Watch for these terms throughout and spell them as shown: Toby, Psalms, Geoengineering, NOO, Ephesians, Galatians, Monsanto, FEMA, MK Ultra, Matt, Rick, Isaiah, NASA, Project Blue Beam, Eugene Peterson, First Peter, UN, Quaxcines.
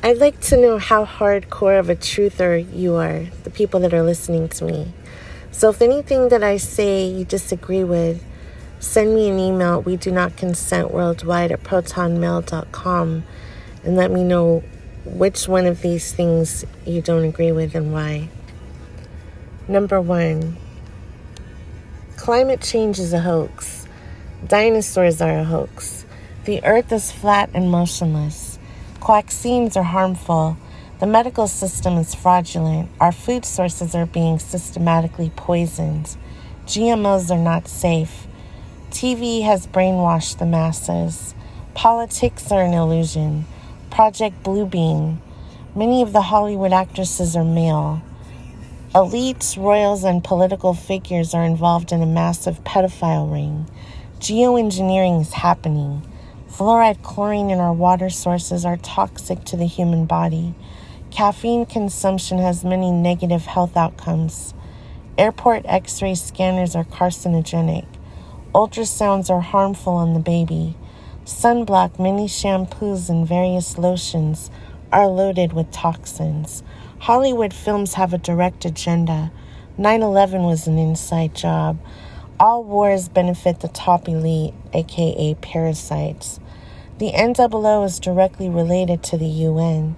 I'd like to know how hardcore of a truther you are, the people that are listening to me. So if anything that I say you disagree with, send me an email at wedonotconsentworldwide@protonmail.com and let me know which one of these things you don't agree with and why. Number 1, climate change is a hoax. Dinosaurs are a hoax. The earth is flat and motionless. Quaxcines are harmful. The medical system is fraudulent. Our food sources are being systematically poisoned. GMOs are not safe. TV has brainwashed the masses. Politics are an illusion. Project Blue Beam. Many of the Hollywood actresses are male. Elites, royals, and political figures are involved in a massive pedophile ring. Geoengineering is happening. Fluoride, chlorine in our water sources are toxic to the human body. Caffeine consumption has many negative health outcomes. Airport x-ray scanners are carcinogenic. Ultrasounds are harmful on the baby. Sunblock, many shampoos, and various lotions are loaded with toxins. Hollywood films have a direct agenda. 9/11 was an inside job. All wars benefit the top elite, aka parasites. The NOO is directly related to the UN.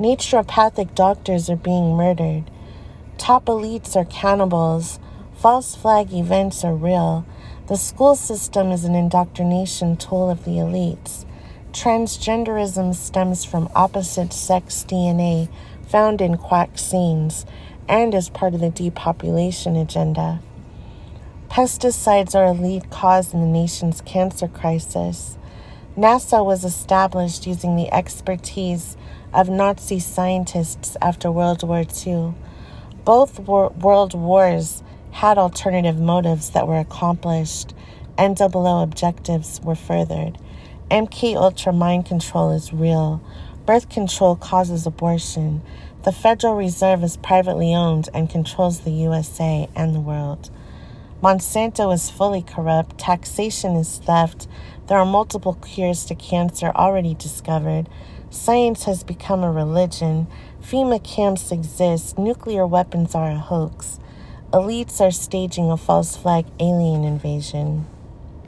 Naturopathic doctors are being murdered. Top elites are cannibals. False flag events are real. The school system is an indoctrination tool of the elites. Transgenderism stems from opposite-sex DNA found in Quaxcines and is part of the depopulation agenda. Pesticides are a lead cause in the nation's cancer crisis. NASA was established using the expertise of Nazi scientists after World War II. Both world wars had alternative motives that were accomplished. NOO objectives were furthered. MK Ultra mind control is real. Birth control causes abortion. The Federal Reserve is privately owned and controls the USA and the world. Monsanto is fully corrupt. Taxation is theft. There are multiple cures to cancer already discovered. Science has become a religion. FEMA camps exist. Nuclear weapons are a hoax. Elites are staging a false flag alien invasion.